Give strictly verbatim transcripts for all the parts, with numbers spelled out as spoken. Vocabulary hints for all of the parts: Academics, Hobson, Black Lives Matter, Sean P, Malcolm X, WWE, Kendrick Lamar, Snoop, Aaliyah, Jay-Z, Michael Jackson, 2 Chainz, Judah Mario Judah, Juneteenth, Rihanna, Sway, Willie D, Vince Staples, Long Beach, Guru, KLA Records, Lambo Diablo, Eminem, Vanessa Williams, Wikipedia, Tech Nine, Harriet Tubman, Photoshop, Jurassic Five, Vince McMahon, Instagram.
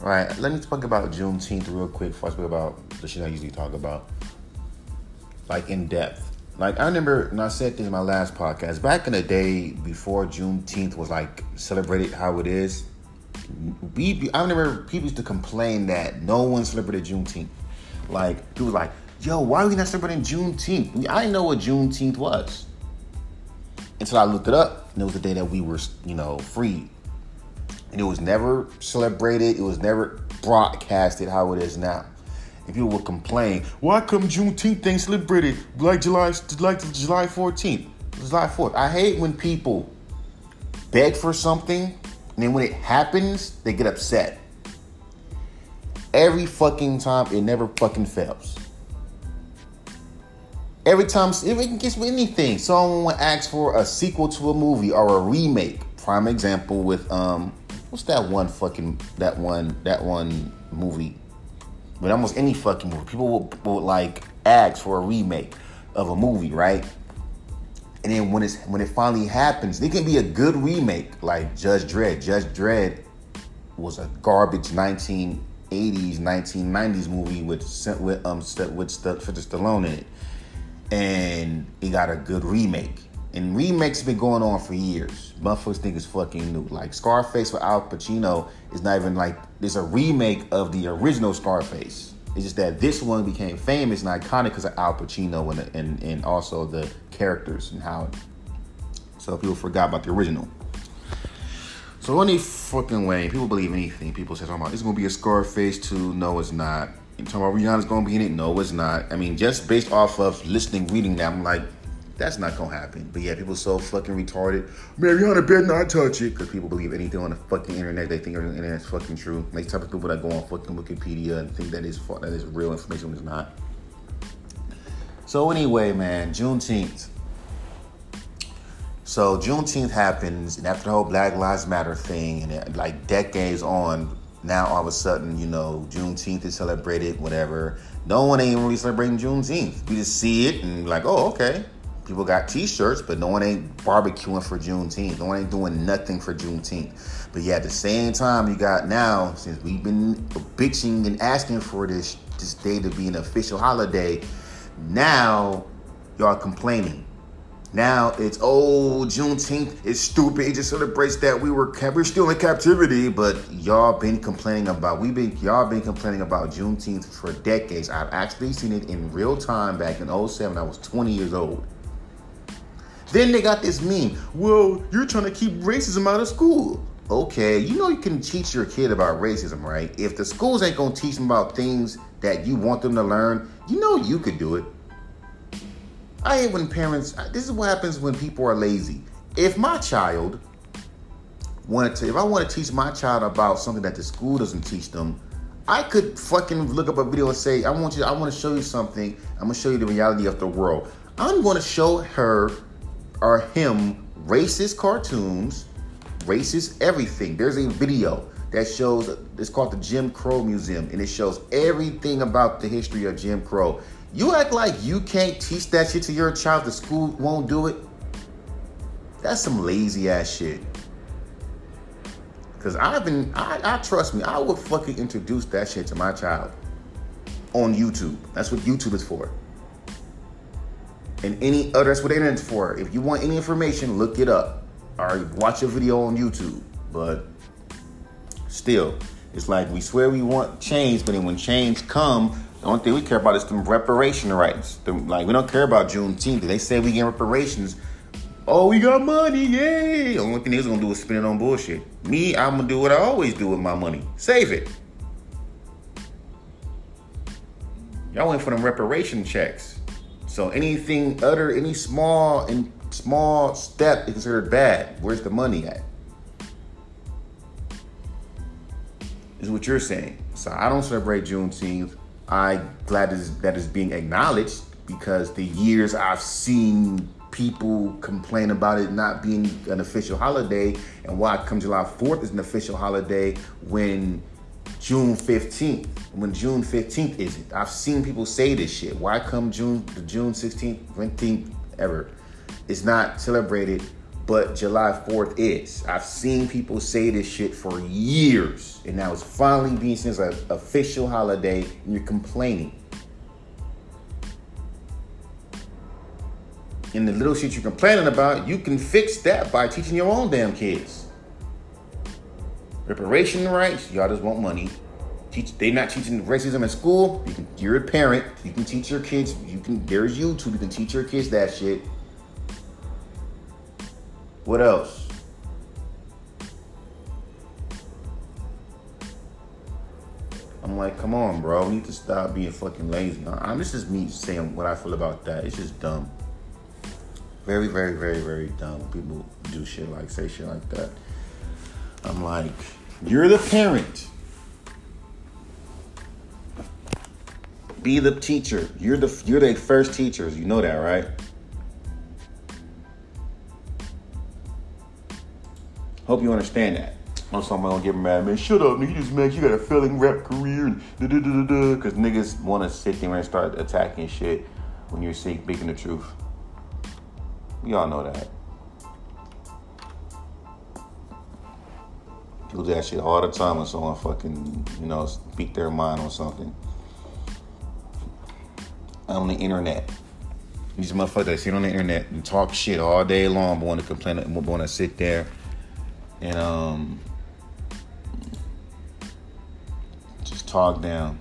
All right, let me talk about Juneteenth real quick before I talk about the shit I usually talk about, like in depth. Like I remember, and I said this in my last podcast, back in the day before Juneteenth was like celebrated how it is, we I remember people used to complain that no one celebrated Juneteenth. Like people was like, yo, why are we not celebrating Juneteenth? I didn't know what Juneteenth was until I looked it up, and it was the day that we were, you know, free. And it was never celebrated. It was never broadcasted how it is now. And people would complain, why come Juneteenth ain't celebrated like July, like July fourteenth? July fourth. I hate when people beg for something, and then when it happens, they get upset. Every fucking time, it never fucking fails. Every time, if it can get with anything, someone asks for a sequel to a movie or a remake. Prime example with, um, what's that one fucking, that one, that one movie? But almost any fucking movie, people will, will like ask for a remake of a movie, right? And then when it's when it finally happens, it can be a good remake, like Judge Dredd. Judge Dredd was a garbage nineteen eighties, nineteen nineties movie with with um with stuff for the Stallone in it, and it got a good remake. And remakes have been going on for years. Motherfuckers think it's fucking new. Like Scarface with Al Pacino is not even like, it's a remake of the original Scarface. It's just that this one became famous and iconic because of Al Pacino and, and and also the characters and how. So people forgot about the original. So any fucking way, people believe anything. People say, oh, it's going to be a Scarface too. No, it's not. You talking about Rihanna's going to be in it? No, it's not. I mean, just based off of listening, reading that, I'm like, that's not gonna happen. But yeah, people are so fucking retarded. Man, Rihanna better not touch it. Because people believe anything on the fucking internet. They think everything on the internet is fucking true. Like the type of people that go on fucking Wikipedia and think that is that is real information when it's not. So anyway, man, Juneteenth. So Juneteenth happens, and after the whole Black Lives Matter thing, and it, like decades on, now all of a sudden, you know, Juneteenth is celebrated, whatever. No one ain't really celebrating Juneteenth. We just see it and like, oh, okay. People got t-shirts, but no one ain't barbecuing for Juneteenth. No one ain't doing nothing for Juneteenth. But yeah, at the same time, you got now, since we've been bitching and asking for this this day to be an official holiday, now y'all complaining. Now it's, oh, Juneteenth is stupid. It just celebrates that we were we're still in captivity, but y'all been complaining about, we been y'all been complaining about Juneteenth for decades. I've actually seen it in real time back in oh seven. I was twenty years old. Then they got this meme. Well, you're trying to keep racism out of school. Okay, you know you can teach your kid about racism, right? If the schools ain't going to teach them about things that you want them to learn, you know you could do it. I hate when parents... This is what happens when people are lazy. If my child wanted to... If I want to teach my child about something that the school doesn't teach them, I could fucking look up a video and say, I want you. I want to show you something. I'm going to show you the reality of the world. I'm going to show her... Are him racist cartoons, racist everything. There's a video that shows, it's called the Jim Crow Museum, and it shows everything about the history of Jim Crow. You act like you can't teach that shit to your child, the school won't do it? That's some lazy ass shit. Cause I've been, I, I trust me, I would fucking introduce that shit to my child on YouTube. That's what YouTube is for. And any other, that's what the internet's for. If you want any information, look it up. Or watch a video on YouTube. But still, it's like we swear we want change, but then when change come, the only thing we care about is them reparation rights. Them, like, we don't care about Juneteenth. They say we get reparations. Oh, we got money, yay! The only thing they're gonna do is spend it on bullshit. Me, I'm gonna do what I always do with my money. Save it. Y'all went for them reparation checks. So anything other, any small and small step is considered bad. Where's the money at? Is what you're saying. So I don't celebrate Juneteenth. I'm glad that it's being acknowledged because the years I've seen people complain about it not being an official holiday and why come July fourth is an official holiday when June fifteenth, when June fifteenth isn't. I've seen people say this shit. Why come June, the June sixteenth, fifteenth, ever? It's not celebrated but July fourth is. I've seen people say this shit for years, and now it's finally being seen as an official holiday, and you're complaining. And the little shit you're complaining about, you can fix that by teaching your own damn kids. Reparation rights, y'all just want money. Teach, they're not teaching racism in school. You can, you're a parent. You can teach your kids. You can. There's YouTube. You can teach your kids that shit. What else? I'm like, come on, bro. We need to stop being fucking lazy. I'm, this is me saying what I feel about that. It's just dumb. Very, very, very, very dumb. People do shit like, say shit like that. I'm like, you're the parent. Be the teacher. You're the you're the first teachers. You know that, right? Hope you understand that. I'm talking about getting mad, man. Shut up, nigga. You just mad. You got a failing rap career and da da da da. Because niggas want to sit there and start attacking shit when you're speaking the truth. We all know that. People do that shit all the time when someone fucking, you know, speak their mind on something. On the internet. These motherfuckers that sit on the internet and talk shit all day long, but want to complain and want to sit there and um just talk down.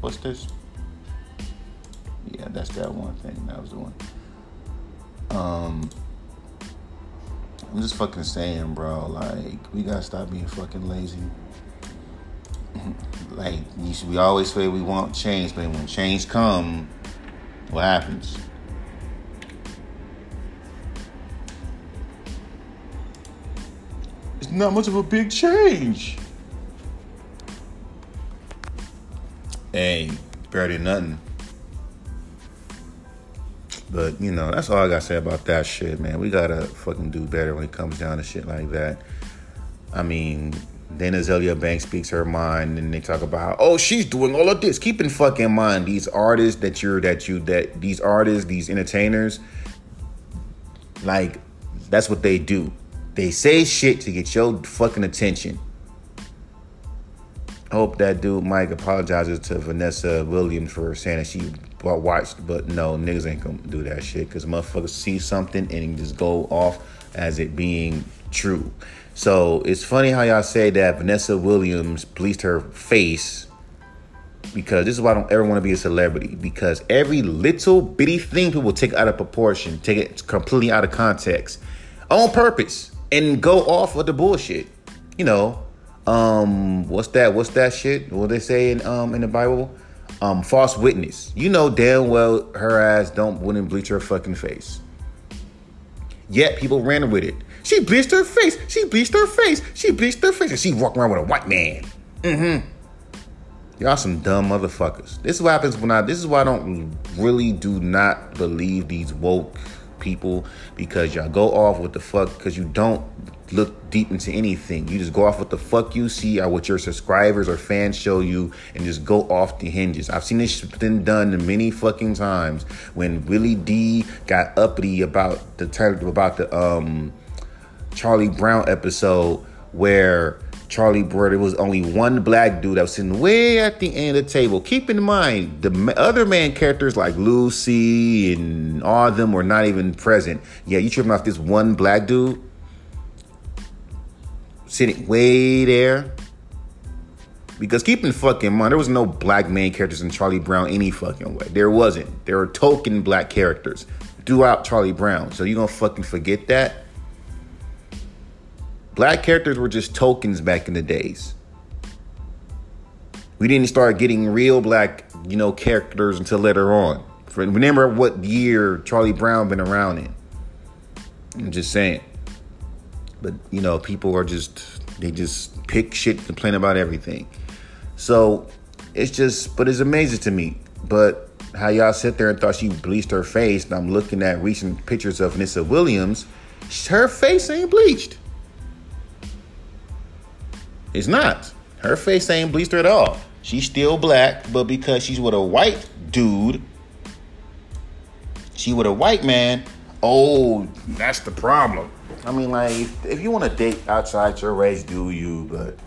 What's this? Yeah, that's that one thing. That was the one. Um, I'm just fucking saying, bro, like, we gotta stop being fucking lazy. Like, you should, we always say we want change, but when change comes, what happens? It's not much of a big change. Hey, barely nothing. But, you know, that's all I got to say about that shit, man. We got to fucking do better when it comes down to shit like that. I mean, then Azealia Banks speaks her mind, and they talk about how, oh, she's doing all of this. Keep in fucking mind these artists that you're, that you, that these artists, these entertainers, like, that's what they do. They say shit to get your fucking attention. I hope that dude Mike apologizes to Vanessa Williams for saying that she... I watched, but no, niggas ain't gonna do that shit because motherfuckers see something and just go off as it being true. So it's funny how y'all say that Vanessa Williams bleached her face, because this is why I don't ever want to be a celebrity, because every little bitty thing people take out of proportion, take it completely out of context on purpose and go off with the bullshit. You know, um, what's that? What's that shit? What they say in um in the Bible? Um, false witness. You know damn well her ass don't wouldn't bleach her fucking face. Yet people ran with it. She bleached her face. She bleached her face. She bleached her face. And she walked around with a white man. Mm-hmm. Y'all some dumb motherfuckers. This is what happens when I... This is why I don't really do not believe these woke people, because y'all go off with the fuck, because you don't look deep into anything. You just go off what the fuck you see or what your subscribers or fans show you and just go off the hinges. I've seen this shit been done many fucking times when Willie D got uppity about the title about the um Charlie Brown episode where Charlie Brown, there was only one black dude that was sitting way at the end of the table. Keep in mind, the other man characters like Lucy and all of them were not even present. Yeah, you tripping off this one black dude sitting way there? Because keep in fucking mind, there was no black main characters in Charlie Brown any fucking way. There wasn't. There were token black characters throughout Charlie Brown. So you gonna fucking forget that? Black characters were just tokens back in the days. We didn't start getting real black, you know, characters until later on. Remember what year Charlie Brown been around in. I'm just saying. But, you know, people are just, they just pick shit, complain about everything. So it's just, but it's amazing to me. But how y'all sit there and thought she bleached her face. And I'm looking at recent pictures of Vanessa Williams. Her face ain't bleached. It's not. Her face ain't bleached her at all. She's still black, but because she's with a white dude, she with a white man, old. That's the problem. I mean, like, if, if you want to date outside your race, do you, but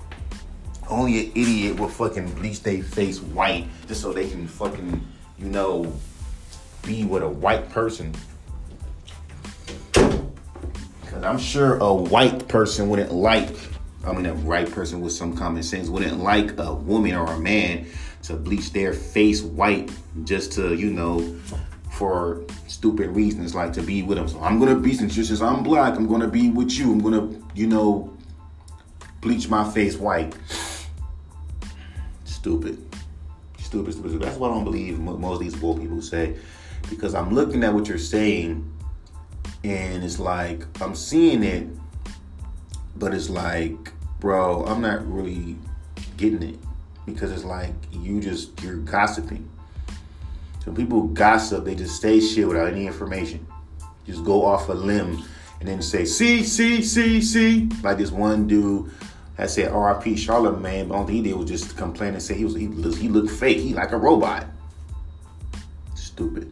only an idiot will fucking bleach their face white just so they can fucking, you know, be with a white person. Because I'm sure a white person wouldn't like, I mean, a white person with some common sense wouldn't like a woman or a man to bleach their face white just to, you know, for stupid reasons, like to be with them. So I'm going to be, since you're just, I'm black, I'm going to be with you. I'm going to, you know, bleach my face white. Stupid. Stupid, stupid, stupid. That's what I don't believe most of these woke people say. Because I'm looking at what you're saying, and it's like, I'm seeing it, but it's like, bro, I'm not really getting it. Because it's like, you just, you're gossiping. When people gossip, they just say shit without any information. Just go off a limb and then say, see, see, see, see. Like this one dude that said R I P Charlemagne, but all he did was just complain and say he was he looked, he looked fake. He like a robot. Stupid.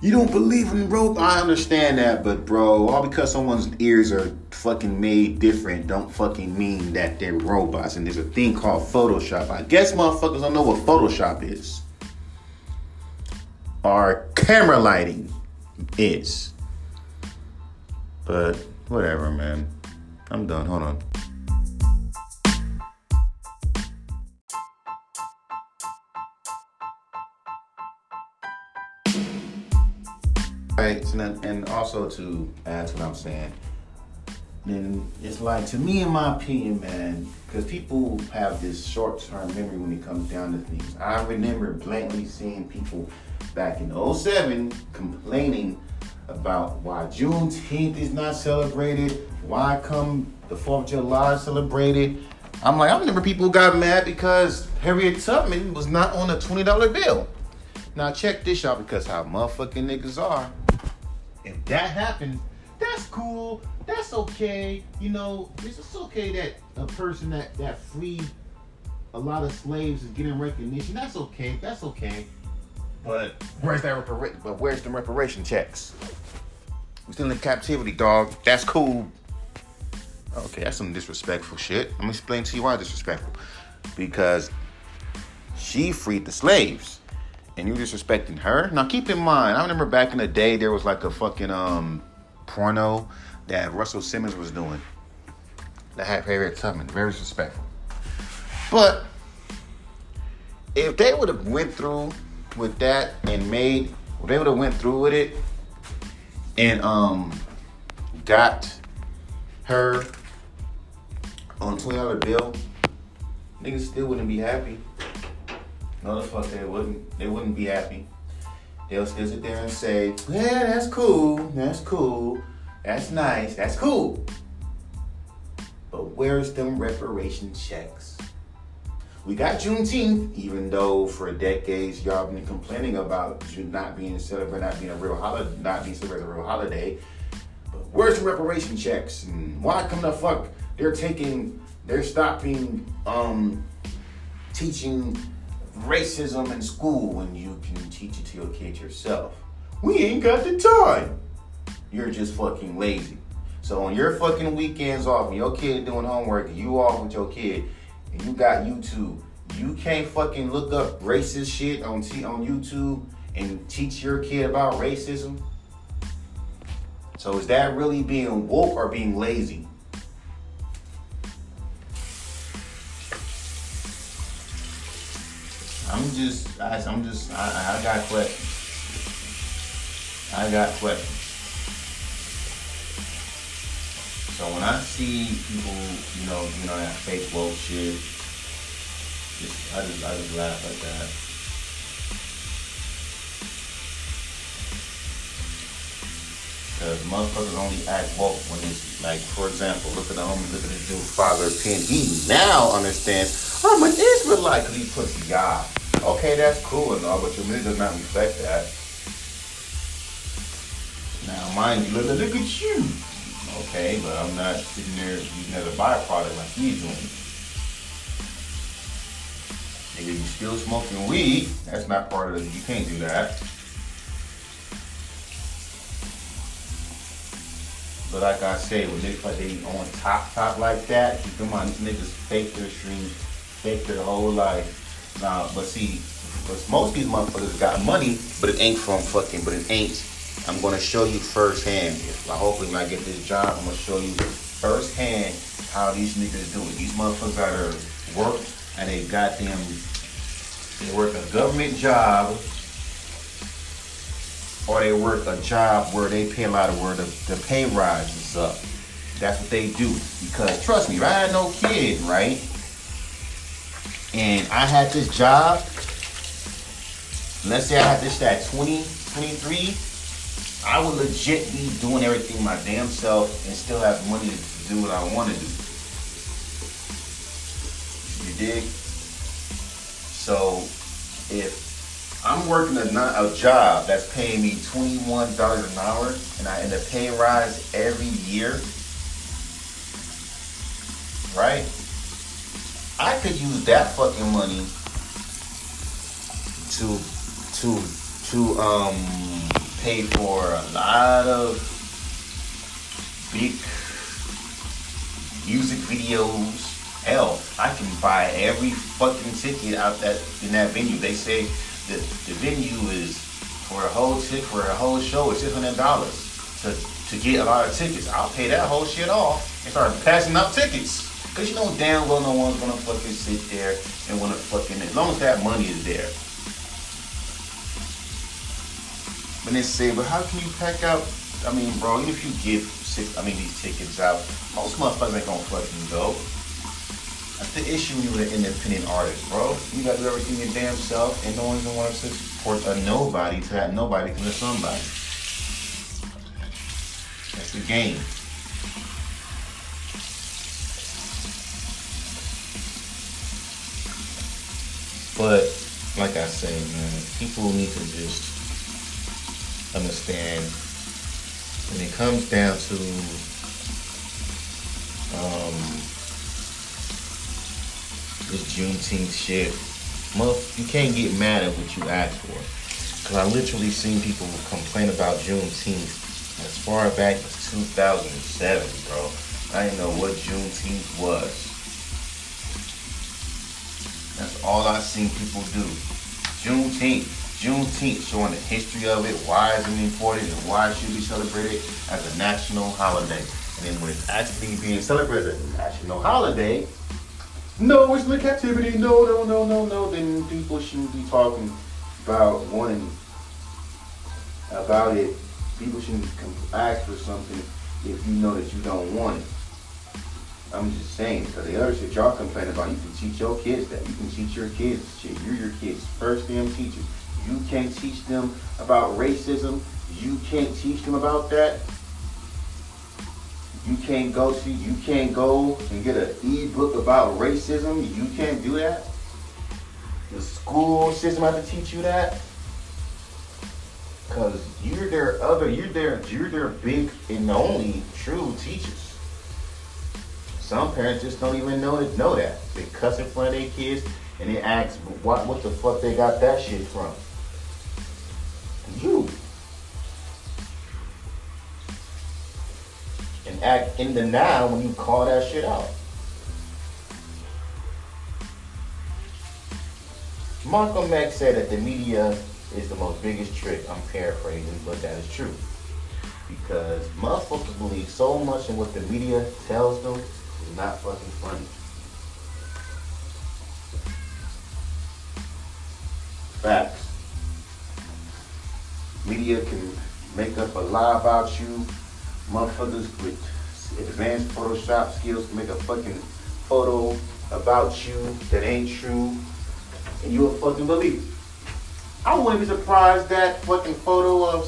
You don't believe in robots? I understand that, but bro, all because someone's ears are fucking made different don't fucking mean that they're robots. And there's a thing called Photoshop. I guess motherfuckers don't know what Photoshop is. Our camera lighting is. But whatever, man. I'm done. Hold on. Right, so then, and also to add to what I'm saying, then it's like, to me, in my opinion, man, because people have this short-term memory when it comes down to things. I remember blatantly seeing people back in oh seven complaining about why Juneteenth is not celebrated, why come the fourth of July is celebrated. I'm like, I remember people got mad because Harriet Tubman was not on a twenty dollar bill. Now check this out, because how motherfucking niggas are. If that happens, that's cool, that's okay, you know, it's just okay that a person that, that freed a lot of slaves is getting recognition, that's okay, that's okay. But where's that repara- But where's the reparation checks? We're still in captivity, dog. That's cool. Okay, that's some disrespectful shit. Let me explain to you why disrespectful. Because she freed the slaves, and you disrespecting her? Now, keep in mind, I remember back in the day, there was like a fucking um porno that Russell Simmons was doing that had Harriet Tubman. Very disrespectful. But if they would have went through with that and made, well, they would have went through with it and um got her on twenty dollar bill, niggas still wouldn't be happy. No, the fuck they wouldn't. They wouldn't be happy. They'll still sit there and say, yeah, that's cool, that's cool, that's nice, that's cool. But where's them reparation checks? We got Juneteenth, even though for decades y'all been complaining about not being celebrated, not being a real holiday, not being celebrated as a real holiday. But where's the reparation checks? And why come the fuck they're taking, they're stopping um, teaching racism in school when you can teach it to your kids yourself? We ain't got the time. You're just fucking lazy. So on your fucking weekends off, when your kid doing homework, you off with your kid, and you got YouTube. You can't fucking look up racist shit on t- on YouTube and teach your kid about racism. So is that really being woke or being lazy? I'm just, I, I'm just, I, I got questions. I got questions. So when I see people, you know, you know that fake woke shit, just, I just I just laugh like that. Cause motherfuckers only act woke when it's like, for example, look at the homie, look at this dude, Father Penn. He now understands I'm an Israelite because he puts God. Okay, that's cool and all, but your music does not reflect that. Now, mind you, look, look at you. Okay, but I'm not sitting there using as a byproduct like he's doing. Nigga, you still smoking weed. That's not part of it. You can't do that. But like I said, when niggas like they on top top like that, keep in mind these niggas fake their streams, fake their whole life. Nah, but see, because most of these motherfuckers got money, but it ain't from fucking, but it ain't. I'm gonna show you firsthand. Like, hopefully when I get this job, I'm gonna show you firsthand how these niggas do it. These motherfuckers out of work and they got them, they work a government job, or they work a job where they pay a lot of, where the, the pay rise is up. That's what they do. Because trust me, right? I had no kid, right? And I had this job. Let's say I had this at twenty, twenty-three. I would legit be doing everything my damn self and still have money to do what I want to do. You dig? So if I'm working a, a job that's paying me twenty-one dollars an hour and I end up pay rise every year, right? I could use that fucking money to to to um pay for a lot of big music videos. Hell, I can buy every fucking ticket out that in that venue. They say The, the venue is for a whole tick for a whole show is six hundred dollars to to get a lot of tickets. I'll pay that whole shit off and start passing out tickets, cause you know damn well no one's gonna fucking sit there and wanna fucking, as long as that money is there. But they say, but how can you pack out? I mean, bro, even if you give six, I mean these tickets out, most motherfuckers ain't gonna fucking go. That's the issue when you're an independent artist, bro. You gotta do everything your damn self, and no one's gonna want to support a nobody to that nobody to somebody. That's the game. But like I say, man, people need to just understand when it comes down to um. this Juneteenth shit, motherf- you can't get mad at what you asked for. Cause I literally seen people complain about Juneteenth as far back as two thousand seven, bro. I didn't know what Juneteenth was. That's all I seen people do. Juneteenth, Juneteenth, showing the history of it, why it's important, and why it should be celebrated as a national holiday. And then when it's actually being celebrated as a national holiday, no, it's in captivity, no, no, no, no, no, then people shouldn't be talking about wanting about it. People shouldn't ask for something if you know that you don't want it. I'm just saying, because the other shit y'all complain about, you can teach your kids that. You can teach your kids shit. You're your kids' first damn teacher. You can't teach them about racism. You can't teach them about that. You can't go see, you can't go and get an e-book about racism. You can't do that. The school system has to teach you that. Cause you're their other, you're their, you're their big and only true teachers. Some parents just don't even know to know that. They cuss in front of their kids and they ask what what the fuck they got that shit from. You. And act in the now when you call that shit out. Malcolm X said that the media is the most biggest trick. I'm paraphrasing, but that is true. Because motherfuckers believe so much in what the media tells them is not fucking funny. Facts. Media can make up a lie about you. Motherfuckers with advanced Photoshop skills can make a fucking photo about you that ain't true, and you'll fucking believe it. I wouldn't be surprised that fucking photo of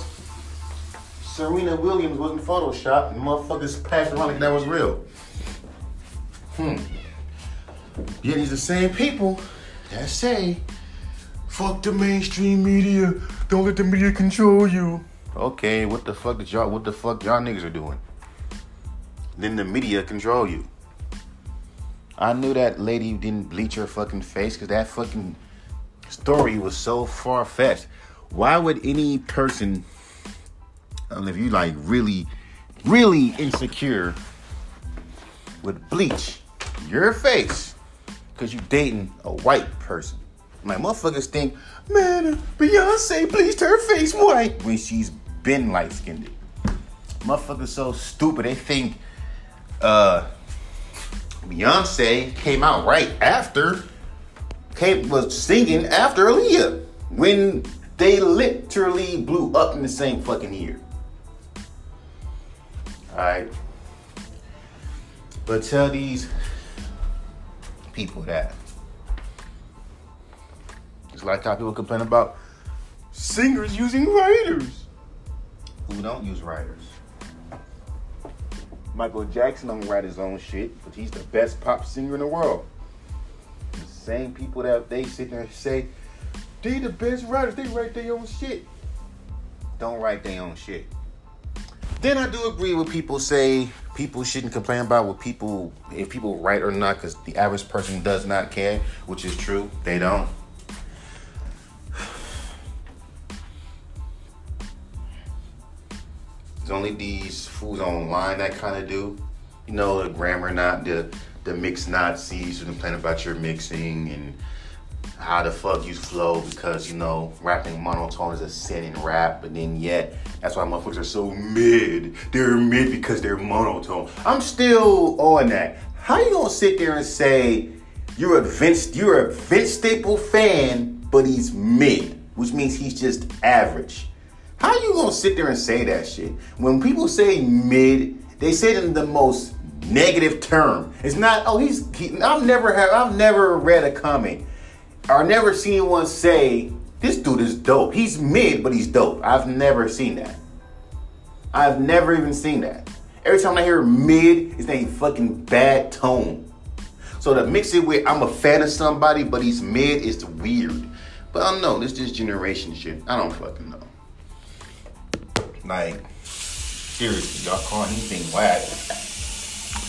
Serena Williams wasn't Photoshopped and motherfuckers passed around like that was real. Hmm. Yet these the same people that say, fuck the mainstream media, don't let the media control you. Okay, what the fuck did y'all, what the fuck y'all niggas are doing? Then the media control you. I knew that lady didn't bleach her fucking face because that fucking story was so far-fetched. Why would any person, if you like really really insecure would bleach your face because you dating a white person. My motherfuckers think, man, Beyonce bleached her face white when she's been light-skinned. Motherfuckers so stupid, they think uh, Beyonce came out right after, came, was singing after Aaliyah when they literally blew up in the same fucking year. Alright. But tell these people that. It's like how people complain about singers using writers who don't use writers. Michael Jackson don't write his own shit, but he's the best pop singer in the world. The same people that they sit there and say, they the best writers, they write their own shit. Don't write their own shit. Then I do agree with people say people shouldn't complain about what people, if people write or not, because the average person does not care, which is true. They don't. There's only these fools online that kind of do. You know, the grammar not, the, the mix Nazis who complain about your mixing and how the fuck you flow because, you know, rapping monotone is a sin in rap, but then yet, that's why motherfuckers are so mid. They're mid because they're monotone. I'm still on that. How you gonna sit there and say you're a Vince, you're a Vince Staple fan, but he's mid, which means he's just average? How you gonna sit there and say that shit? When people say mid, they say it in the most negative term. It's not, oh, he's, he, I've never have, I've never read a comment I've never seen one say, this dude is dope. He's mid, but he's dope. I've never seen that. I've never even seen that. Every time I hear mid, it's a fucking bad tone. So to mix it with, I'm a fan of somebody, but he's mid, is weird. But I don't know. This is generation shit. I don't fucking know. Like, seriously, y'all call anything whack.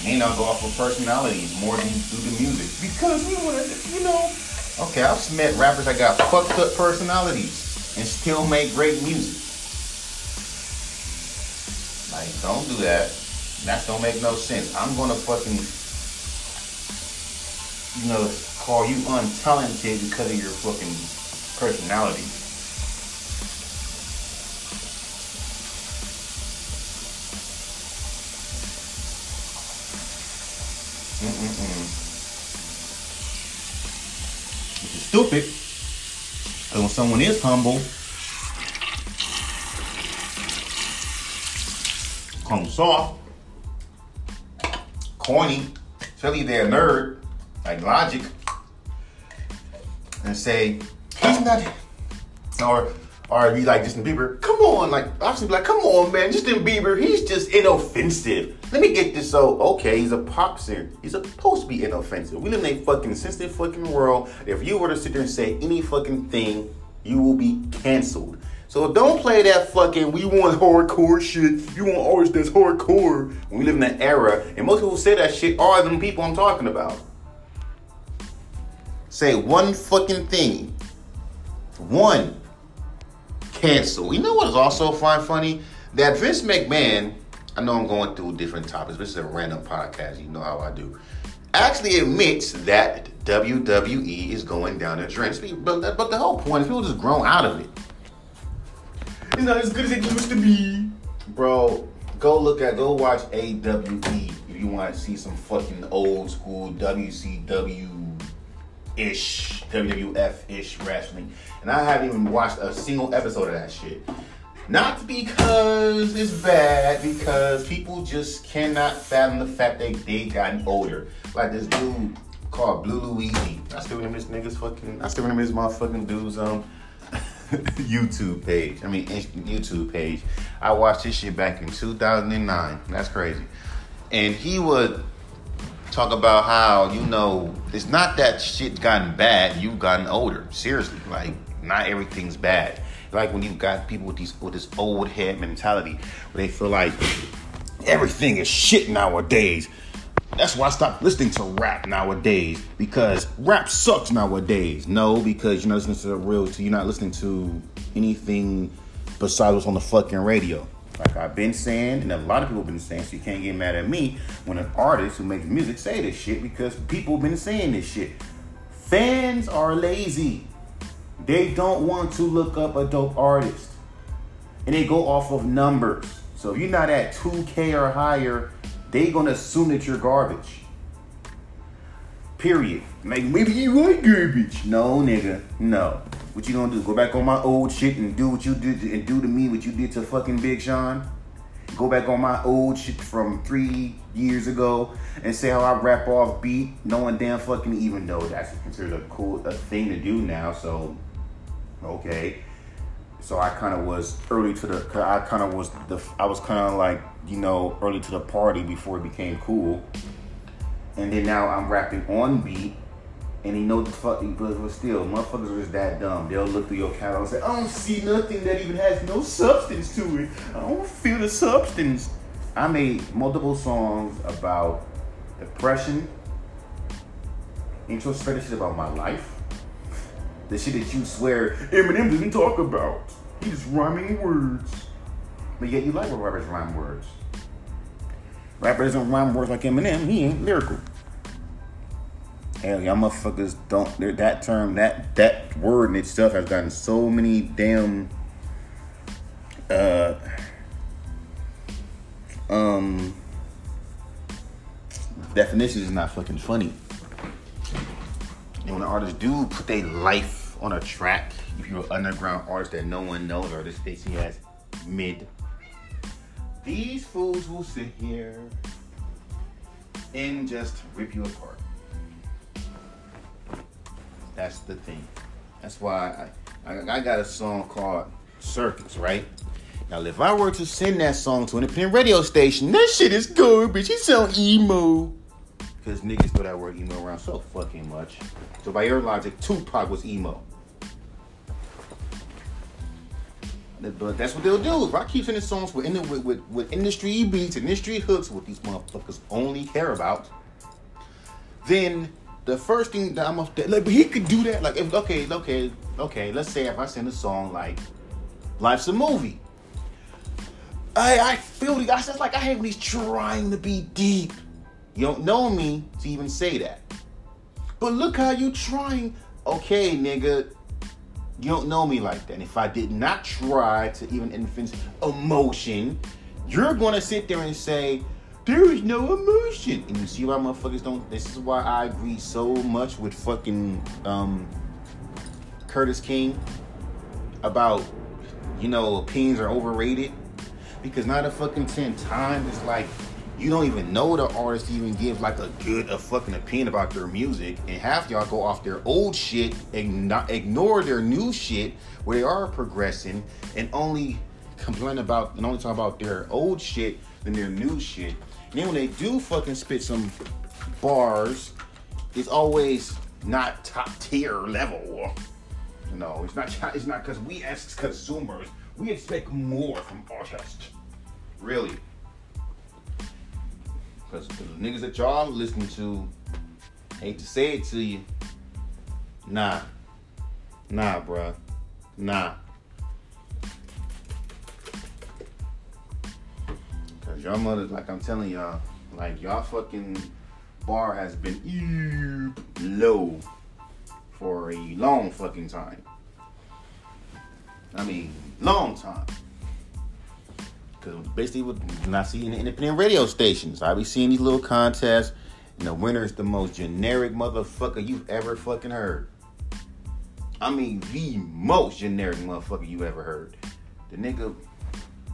May not go off of personalities more than through the music. Because we want to, you know... Okay, I've met rappers that got fucked up personalities and still make great music. Like, don't do that. That don't make no sense. I'm gonna fucking, you know, call you untalented because of your fucking personality. Mm-mm-mm. Stupid, because when someone is humble, comes soft, corny, tell you they're a nerd, like Logic, and say, he's not, or, or be like Justin Bieber, come on, like, I should be like, come on, man, Justin Bieber, he's just inoffensive. Let me get this so okay, he's a pop singer. He's supposed to be inoffensive. We live in a fucking sensitive fucking world. If you were to sit there and say any fucking thing, you will be canceled. So don't play that fucking, we want hardcore shit. You want artists that's hardcore. We live in an era, and most people who say that shit are them people I'm talking about. Say one fucking thing. One. Cancel. You know what is also fine funny? That Vince McMahon... I know I'm going through different topics, but this is a random podcast. You know how I do. Actually admits that W W E is going down the drain. But, but the whole point is people just grown out of it. It's not as good as it used to be. Bro, go look at, go watch A E W if you want to see some fucking old school W C W-ish, W W F-ish wrestling. And I haven't even watched a single episode of that shit. Not because it's bad, because people just cannot fathom the fact that they gotten older. Like this dude called Blue Luigi. I still remember this nigga's fucking, I still remember this motherfucking dude's um YouTube page. I mean, YouTube page. I watched this shit back in two thousand nine. That's crazy. And he would talk about how, you know, it's not that shit gotten bad, you've gotten older. Seriously, like, not everything's bad. Like when you've got people with these with this old head mentality where they feel like everything is shit nowadays. That's why I stopped listening to rap nowadays, because rap sucks nowadays. No, because you're not listening to the real, you're not listening to anything besides what's on the fucking radio. Like I've been saying, and a lot of people have been saying, so you can't get mad at me when an artist who makes music say this shit, because people have been saying this shit. Fans are lazy. They don't want to look up a dope artist. And they go off of numbers. So if you're not at two K or higher, they're going to assume that you're garbage. Period. Like, maybe you like garbage. No, nigga. No. What you going to do? Go back on my old shit and do what you did to, and do to me what you did to fucking Big Sean? Go back on my old shit from three years ago and say how I rap off beat, no one damn fucking, even though that's considered a cool a thing to do now. So, okay. So I kind of was early to the, I kind of was the, I was kind of like, you know, early to the party before it became cool. And then now I'm rapping on beat, and he knows the fucking, but still, motherfuckers are just that dumb. They'll look through your catalog and say, I don't see nothing that even has no substance to it. I don't feel the substance. I made multiple songs about depression, introspective shit about my life, the shit that you swear Eminem doesn't talk about. He's rhyming words. But yet you like when rappers rhyme words. Rapper doesn't rhyme words like Eminem. He ain't lyrical. Hell, y'all motherfuckers don't. That term, that that word in itself has gotten so many damn uh, um definitions. Is not fucking funny. And when the artists do put their life on a track, if you're an underground artist that no one knows, or this they see as mid, these fools will sit here and just rip you apart. That's the thing. That's why I, I I got a song called Circus, right? Now, if I were to send that song to an independent radio station, that shit is garbage. You sound emo. Because niggas throw that word emo around so fucking much. So by your logic, Tupac was emo. But that's what they'll do. If I keep sending songs with, with, with, with industry beats and industry hooks, what these motherfuckers only care about, then the first thing that I'm off that, like, but he could do that. Like, if, okay, okay, okay. Let's say if I send a song like "Life's a Movie," I I feel the, I just like I hate when he's trying to be deep. You don't know me to even say that. But look how you trying. Okay, nigga, you don't know me like that. And if I did not try to even influence emotion, you're gonna sit there and say, there is no emotion. And you see why motherfuckers don't. This is why I agree so much with fucking um, Curtis King about, you know, opinions are overrated. Because nine out of fucking ten times, it's like you don't even know the artist to even give like a good a fucking opinion about their music. And half y'all go off their old shit, igno- ignore their new shit where they are progressing, and only complain about and only talk about their old shit than their new shit. And then when they do fucking spit some bars, it's always not top tier level. No, it's not. It's not because we as consumers we expect more from artists, really. Because the niggas that y'all listening to, hate to say it to you, nah, nah, bruh, nah. Because y'all mothers, like I'm telling y'all, like y'all fucking bar has been low for a long fucking time. I mean, long time. Because basically, when I see in the independent radio stations, I be seeing these little contests, and the winner is the most generic motherfucker you've ever fucking heard. I mean, the most generic motherfucker you ever heard. The nigga,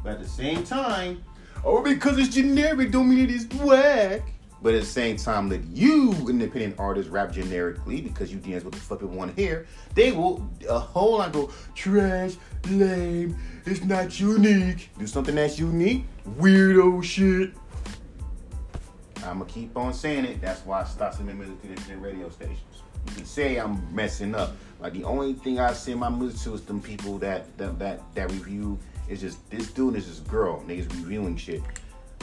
but at the same time, oh, because it's generic don't mean it is whack. But at the same time that you independent artists rap generically because you think that's what the fuck people want to hear, they will a whole lot go trash, lame, it's not unique. Do something that's unique, weirdo shit. I'ma keep on saying it. That's why I stopped sending music to the independent radio stations. You can say I'm messing up. Like the only thing I send my music to is them people that that that, that review. It's just, this dude is this girl. Niggas reviewing shit.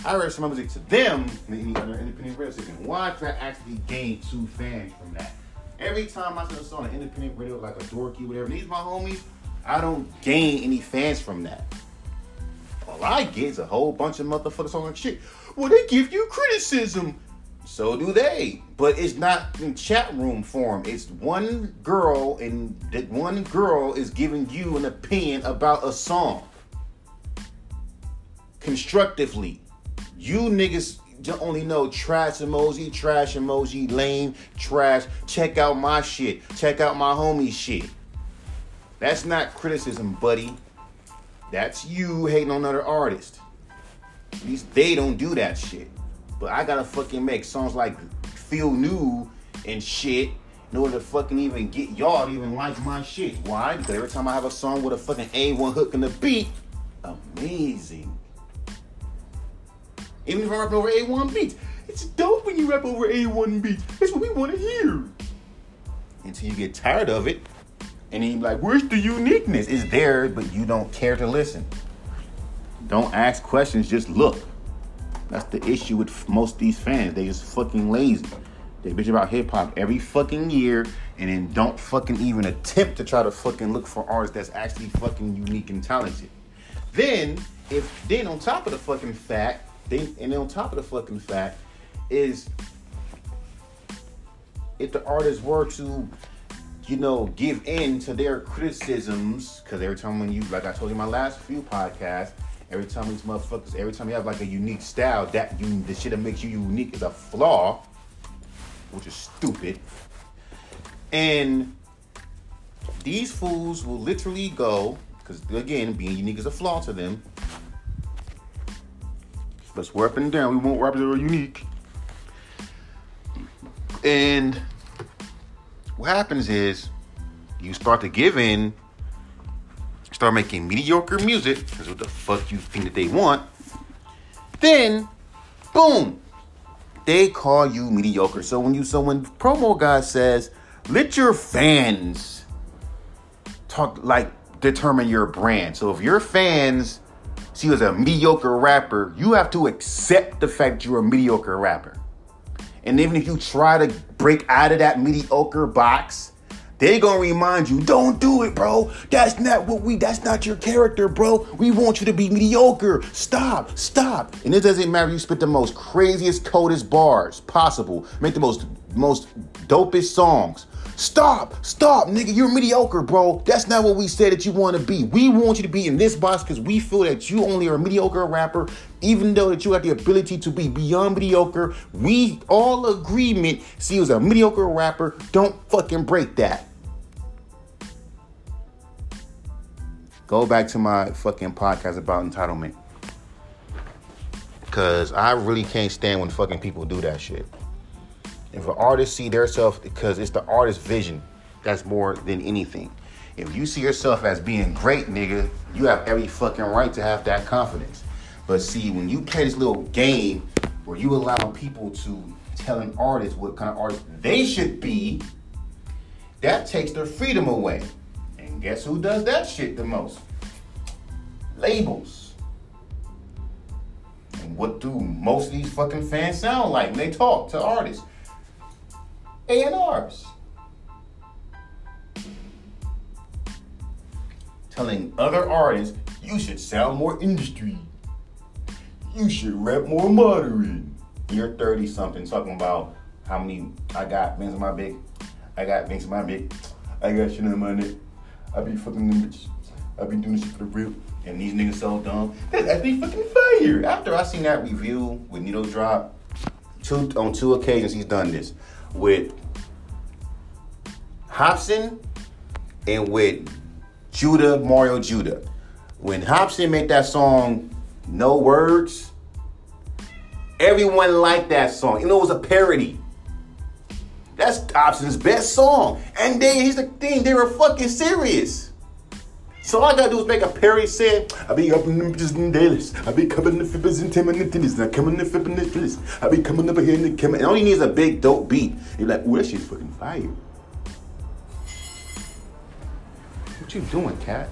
I read some music to them than any other independent radio station. Why did I actually gain two fans from that? Every time I send a song on independent radio, like a dorky, whatever, these my homies, I don't gain any fans from that. all I get is a whole bunch of motherfuckers on like shit. Well, they give you criticism. So do they. But it's not in chat room form. It's one girl, and that one girl is giving you an opinion about a song. Constructively. You niggas only know trash emoji, trash emoji, lame, trash. Check out my shit. Check out my homie shit. That's not criticism, buddy. That's you hating on another artist. At least they don't do that shit. But I gotta fucking make songs like Feel New and shit in order to fucking even get y'all to even like my shit. Why? Because every time I have a song with a fucking A one hook and a beat, amazing. Even if I rap over A one beats, it's dope when you rap over A one beats. That's what we want to hear. Until you get tired of it, and then you're like, where's the uniqueness? It's there, but you don't care to listen. Don't ask questions, just look. That's the issue with most of these fans. They just fucking lazy. They bitch about hip-hop every fucking year and then don't fucking even attempt to try to fucking look for artists that's actually fucking unique and talented. Then, if then on top of the fucking fact, then, and then on top of the fucking fact is if the artists were to, you know, give in to their criticisms, because every time when you, like I told you in my last few podcasts, Every time these motherfuckers, every time you have like a unique style, that you, the shit that makes you unique is a flaw, which is stupid. And these fools will literally go, because again, being unique is a flaw to them. Let's warp it down. We won't warp it or unique. And what happens is you start to give in. Start making mediocre music, that's what the fuck you think that they want, then, boom, they call you mediocre. So when you, so when promo guy says, let your fans talk, like, determine your brand. So if your fans see you as a mediocre rapper, you have to accept the fact you're a mediocre rapper. And even if you try to break out of that mediocre box, they gonna remind you, don't do it, bro. That's not what we, that's not your character, bro. We want you to be mediocre. Stop, stop. And it doesn't matter if you spit the most craziest, coldest bars possible. Make the most, most dopest songs. Stop, stop, nigga. You're mediocre, bro. That's not what we said that you want to be. We want you to be in this box because we feel that you only are a mediocre rapper, even though that you have the ability to be beyond mediocre. We all agreement. See, you as a mediocre rapper. Don't fucking break that. Go back to my fucking podcast about entitlement, because I really can't stand when fucking people do that shit. If an artist see themselves, because it's the artist's vision, that's more than anything. If you see yourself as being great, nigga, you have every fucking right to have that confidence. But see, when you play this little game where you allow people to tell an artist what kind of artist they should be, that takes their freedom away. And guess who does that shit the most? Labels. And what do most of these fucking fans sound like when they talk to artists? A and R's. Telling other artists, you should sound more industry. You should rap more modern. You're thirty-something talking about how many, I got bangs in my big, I got bangs in my big, I got shit in my neck, I be fucking them bitches, I be doing this shit for the real. And these niggas so dumb. That's actually fucking fire. After I seen that review with Needle Drop, two, on two occasions he's done this. With Hobson and with Judah Mario Judah. When Hobson made that song No Words, everyone liked that song. Even though it was a parody. That's Hobson's best song. And they, here's the thing, they were fucking serious. So all I gotta do is make a parody saying, I be up in them bitches in Dallas. I be coming the fippers and taming the titties. And I coming the fipping the titties. I be coming up here in the camera. And all you need is a big dope beat. You're like, ooh, that shit's fucking fire. What you doing, cat?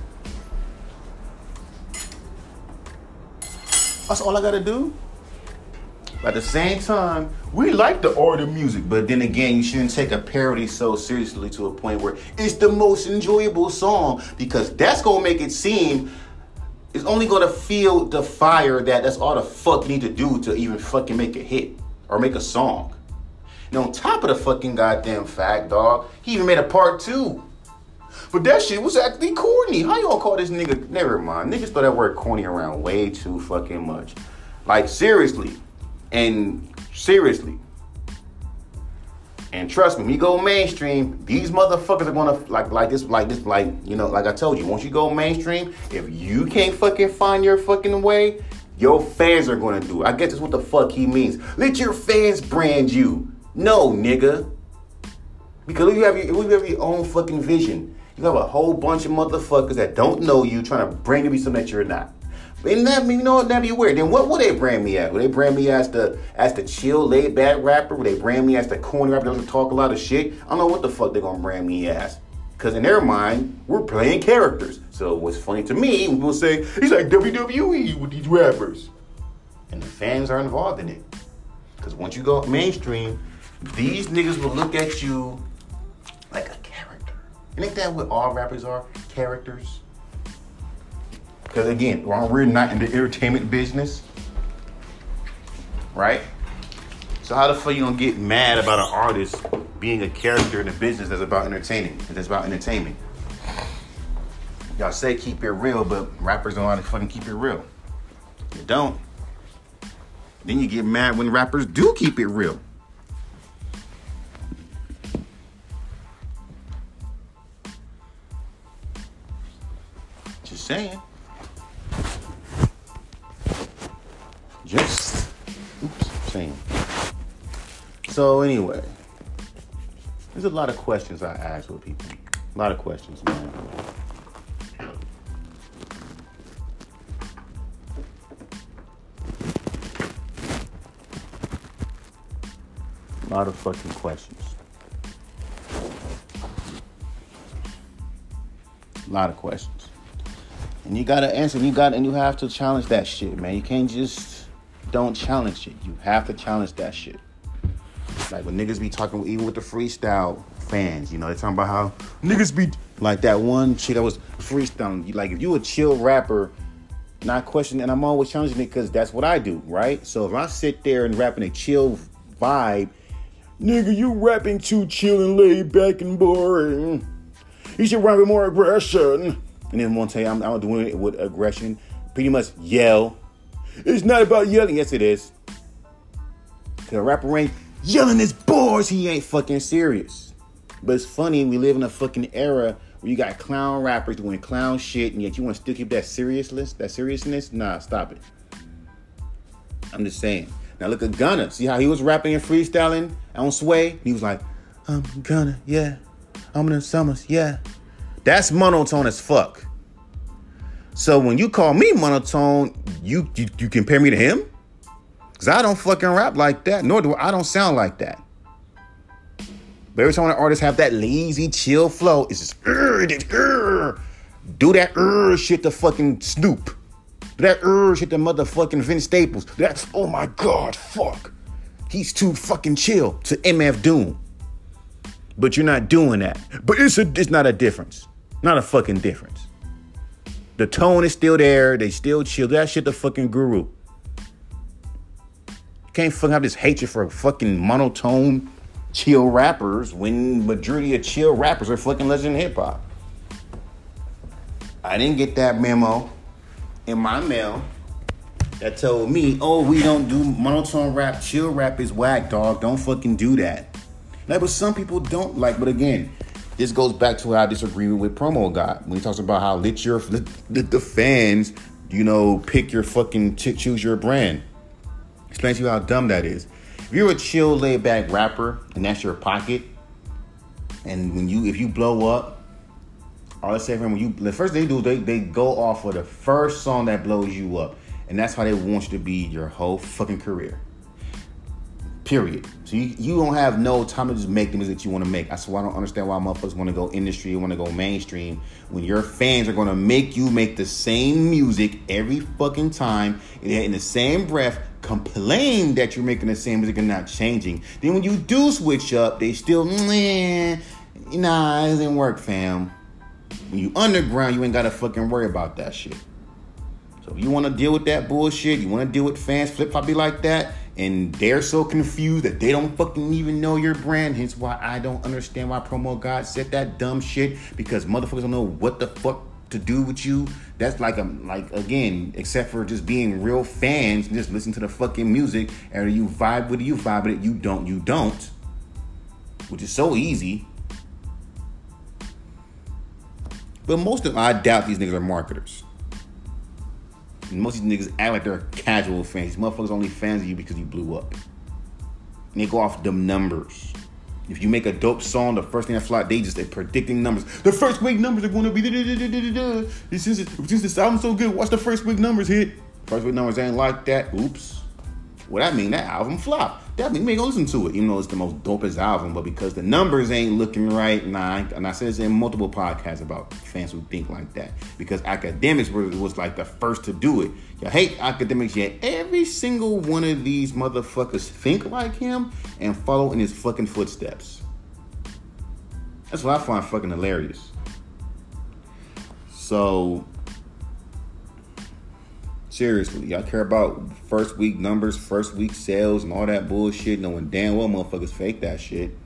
That's all I gotta do? At the same time, we like the art of music, but then again, you shouldn't take a parody so seriously to a point where it's the most enjoyable song, because that's going to make it seem is only going to feel the fire that that's all the fuck need to do to even fucking make a hit or make a song. And on top of the fucking goddamn fact, dog, he even made a part two. But that shit was actually corny. How y'all call this nigga? Never mind. Niggas throw that word corny around way too fucking much. Like, seriously. And seriously. And trust me, when you go mainstream, these motherfuckers are gonna like like this, like this, like, you know, like I told you, once you go mainstream, if you can't fucking find your fucking way, your fans are gonna do it. I guess that's what the fuck he means. Let your fans brand you. No, nigga. Because if you have your, if you have your own fucking vision, you have a whole bunch of motherfuckers that don't know you trying to bring to me something that you're not. And that, you know, that'd be weird. Then what would they brand me as? Would they brand me as the as the chill, laid back rapper? Would they brand me as the corny rapper that doesn't talk a lot of shit? I don't know what the fuck they're gonna brand me as. Cause in their mind, we're playing characters. So what's funny to me, people say, he's like W W E with these rappers. And the fans are involved in it. Cause once you go mainstream, these niggas will look at you like a character. And ain't that what all rappers are? Characters? Because again, we're not in the entertainment business, right? So how the fuck you gonna get mad about an artist being a character in a business that's about entertaining? That's about entertainment. Y'all say keep it real, but rappers don't want to fucking keep it real. They don't. Then you get mad when rappers do keep it real. Just saying. Just, oops, same. So anyway, there's a lot of questions I ask with people. A lot of questions, man. A lot of fucking questions. A lot of questions. And you gotta answer, you gotta, and you have to challenge that shit, man. You can't just... Don't challenge it. You have to challenge that shit. Like when niggas be talking, even with the freestyle fans, you know, they talking about how niggas be like that one chick that was freestyling. Like if you a chill rapper, not questioning, and I'm always challenging it because that's what I do, right? So if I sit there and rapping a chill vibe, nigga, you rapping too chill and laid back and boring. You should rap with more aggression. And then one day I'm, I'm doing it with aggression. Pretty much yell. It's not about yelling. Yes, it is. The rapper ain't yelling his bars. He ain't fucking serious. But it's funny. We live in a fucking era where you got clown rappers doing clown shit, and yet you want to still keep that seriousness. That seriousness. Nah, stop it. I'm just saying. Now look at Gunna. See how he was rapping and freestyling on Sway. He was like, "I'm Gunna, yeah. I'm in the summers, yeah." That's monotone as fuck. So when you call me monotone, you, you you compare me to him? Cause I don't fucking rap like that, nor do I, I don't sound like that. But every time an artist have that lazy, chill flow, it's just urgh, it's urgh. Do that urgh shit to fucking Snoop. Do that urgh shit to motherfucking Vince Staples. That's oh my god, fuck. He's too fucking chill to M F Doom. But you're not doing that. But it's a it's not a difference. Not a fucking difference. The tone is still there. They still chill. That shit the fucking Guru. You can't fucking have this hatred for fucking monotone chill rappers when majority of chill rappers are fucking legend in hip-hop. I didn't get that memo in my mail that told me, oh, we don't do monotone rap. Chill rap is whack, dog. Don't fucking do that. Like, but some people don't like, but again... This goes back to what I disagree with Promo God when he talks about how let your let, let the fans, you know, pick your fucking choose your brand. Explain to you how dumb that is. If you're a chill, laid back rapper and that's your pocket, and when you if you blow up, all I say for when you the first thing they do they they go off of the first song that blows you up, and that's how they want you to be your whole fucking career. Period. So you, you don't have no time to just make the music that you want to make. That's why I don't understand why motherfuckers want to go industry, want to go mainstream, when your fans are going to make you make the same music every fucking time, and in the same breath complain that you're making the same music and not changing. Then when you do switch up, they still, nah, nah, it doesn't work, fam. When you underground, you ain't got to fucking worry about that shit. So if you want to deal with that bullshit, you want to deal with fans flip-floppy like that, and they're so confused that they don't fucking even know your brand. Hence why I don't understand why Promo God said that dumb shit, because motherfuckers don't know what the fuck to do with you. That's like, a, like again, except for just being real fans and just listen to the fucking music. And you vibe with it, you vibe with it. You don't, you don't. Which is so easy. But most of them, I doubt these niggas are marketers. And most of these niggas act like they're casual fans. These motherfuckers only fans of you because you blew up. And they go off them numbers. If you make a dope song, the first thing that fly, they just, they're predicting numbers. The first week numbers are going to be da-da-da-da-da-da. Since, it, since this album's so good, watch the first week numbers hit. First week numbers ain't like that. Oops. Well, that mean that album flopped. That mean you ain't gonna listen to it, even though it's the most dopest album. But because the numbers ain't looking right, nah. And I said this in multiple podcasts about fans who think like that. Because Academics was like the first to do it. You hate Academics, yet every single one of these motherfuckers think like him and follow in his fucking footsteps. That's what I find fucking hilarious. So... seriously, y'all care about first week numbers, first week sales, and all that bullshit, knowing damn well motherfuckers fake that shit.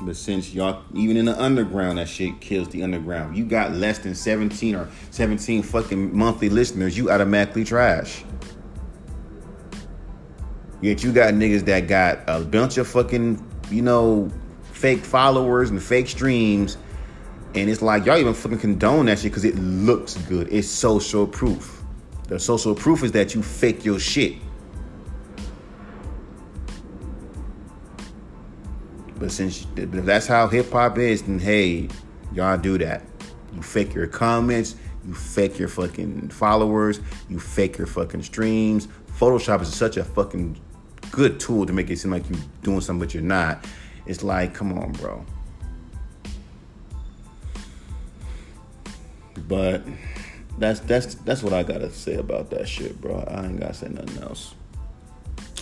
But since y'all, even in the underground, that shit kills the underground. You got less than seventeen or seventeen fucking monthly listeners, you automatically trash. Yet you got niggas that got a bunch of fucking, you know, fake followers and fake streams. And it's like, y'all even fucking condone that shit because it looks good. It's social proof. The social proof is that you fake your shit. But since if that's how hip-hop is, then hey, y'all do that. You fake your comments. You fake your fucking followers. You fake your fucking streams. Photoshop is such a fucking good tool to make it seem like you're doing something, but you're not. It's like, come on, bro. But that's that's that's what I gotta say about that shit, bro. I ain't gotta say nothing else.